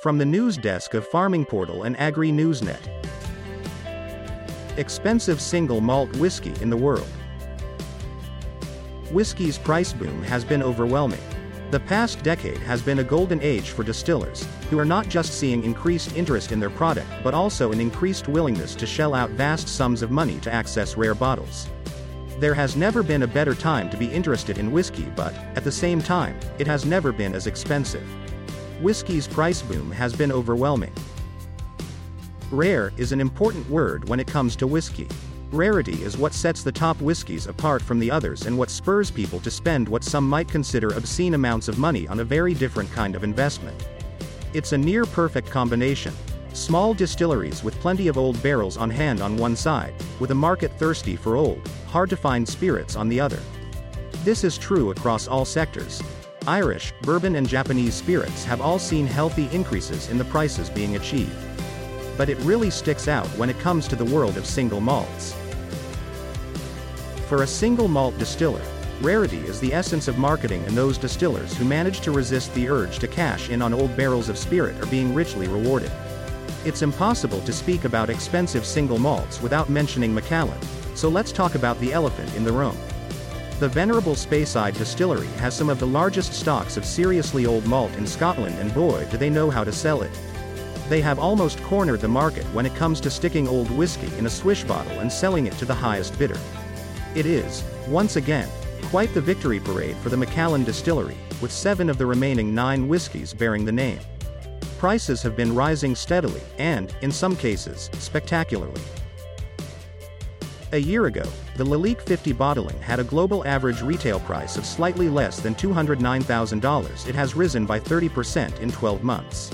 From the news desk of Farming Portal and Agri Newsnet. Expensive single malt whiskey in the world. Whiskey's price boom has been overwhelming. The past decade has been a golden age for distillers, who are not just seeing increased interest in their product but also an increased willingness to shell out vast sums of money to access rare bottles. There has never been a better time to be interested in whiskey, but, at the same time, it has never been as expensive. Whiskey's price boom has been overwhelming. Rare is an important word when it comes to whiskey. Rarity is what sets the top whiskeys apart from the others and what spurs people to spend what some might consider obscene amounts of money on a very different kind of investment. It's a near-perfect combination. Small distilleries with plenty of old barrels on hand on one side, with a market thirsty for old, hard-to-find spirits on the other. This is true across all sectors. Irish, bourbon and Japanese spirits have all seen healthy increases in the prices being achieved. But it really sticks out when it comes to the world of single malts. For a single malt distiller, rarity is the essence of marketing, and those distillers who manage to resist the urge to cash in on old barrels of spirit are being richly rewarded. It's impossible to speak about expensive single malts without mentioning Macallan, so let's talk about the elephant in the room. The venerable Speyside Distillery has some of the largest stocks of seriously old malt in Scotland, and boy do they know how to sell it. They have almost cornered the market when it comes to sticking old whiskey in a swish bottle and selling it to the highest bidder. It is, once again, quite the victory parade for the Macallan Distillery, with 7 of the remaining 9 whiskies bearing the name. Prices have been rising steadily, and, in some cases, spectacularly. A year ago, the Lalique 50 bottling had a global average retail price of slightly less than $209,000. It has risen by 30% in 12 months.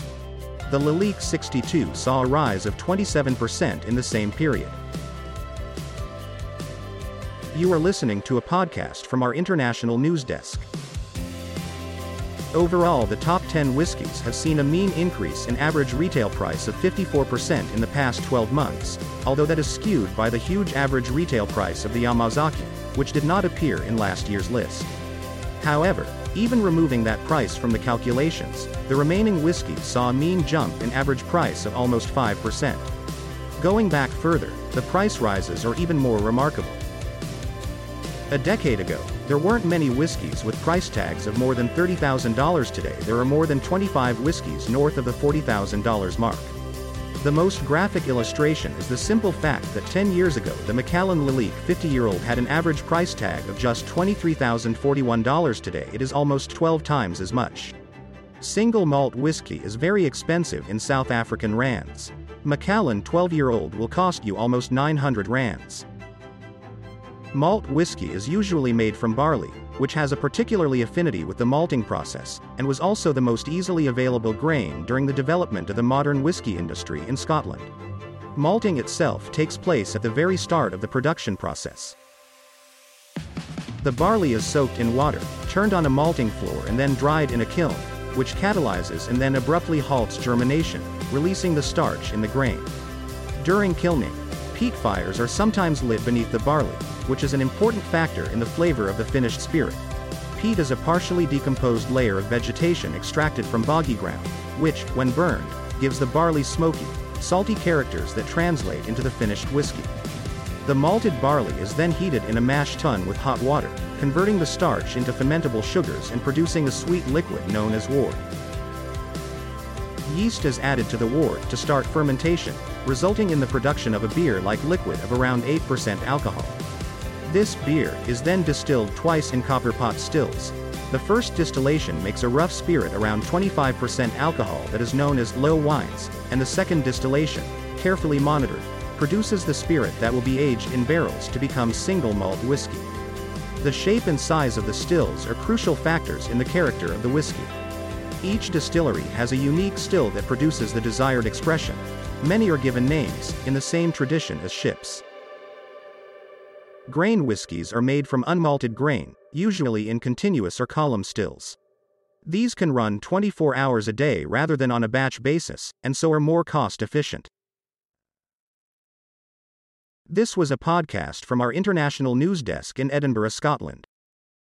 The Lalique 62 saw a rise of 27% in the same period. You are listening to a podcast from our international news desk. Overall, the top 10 whiskies have seen a mean increase in average retail price of 54% in the past 12 months, although that is skewed by the huge average retail price of the Yamazaki, which did not appear in last year's list. However, even removing that price from the calculations, the remaining whiskies saw a mean jump in average price of almost 5%. Going back further, the price rises are even more remarkable. A decade ago, there weren't many whiskies with price tags of more than $30,000. Today there are more than 25 whiskies north of the $40,000 mark. The most graphic illustration is the simple fact that 10 years ago the Macallan Lalique 50-year-old had an average price tag of just $23,041. Today it is almost 12 times as much. Single malt whiskey is very expensive in South African rands. Macallan 12-year-old will cost you almost 900 rands. Malt whiskey is usually made from barley, which has a particularly affinity with the malting process, and was also the most easily available grain during the development of the modern whiskey industry in Scotland. Malting itself takes place at the very start of the production process. The barley is soaked in water, turned on a malting floor and then dried in a kiln, which catalyzes and then abruptly halts germination, releasing the starch in the grain. During kilning, peat fires are sometimes lit beneath the barley, which is an important factor in the flavor of the finished spirit. Peat is a partially decomposed layer of vegetation extracted from boggy ground, which, when burned, gives the barley smoky, salty characters that translate into the finished whiskey. The malted barley is then heated in a mash tun with hot water, converting the starch into fermentable sugars and producing a sweet liquid known as wort. Yeast is added to the wort to start fermentation, resulting in the production of a beer-like liquid of around 8% alcohol. This beer is then distilled twice in copper pot stills. The first distillation makes a rough spirit around 25% alcohol that is known as low wines, and the second distillation, carefully monitored, produces the spirit that will be aged in barrels to become single malt whiskey. The shape and size of the stills are crucial factors in the character of the whiskey. Each distillery has a unique still that produces the desired expression. Many are given names, in the same tradition as ships. Grain whiskies are made from unmalted grain, usually in continuous or column stills. These can run 24 hours a day rather than on a batch basis, and so are more cost-efficient. This was a podcast from our international news desk in Edinburgh, Scotland.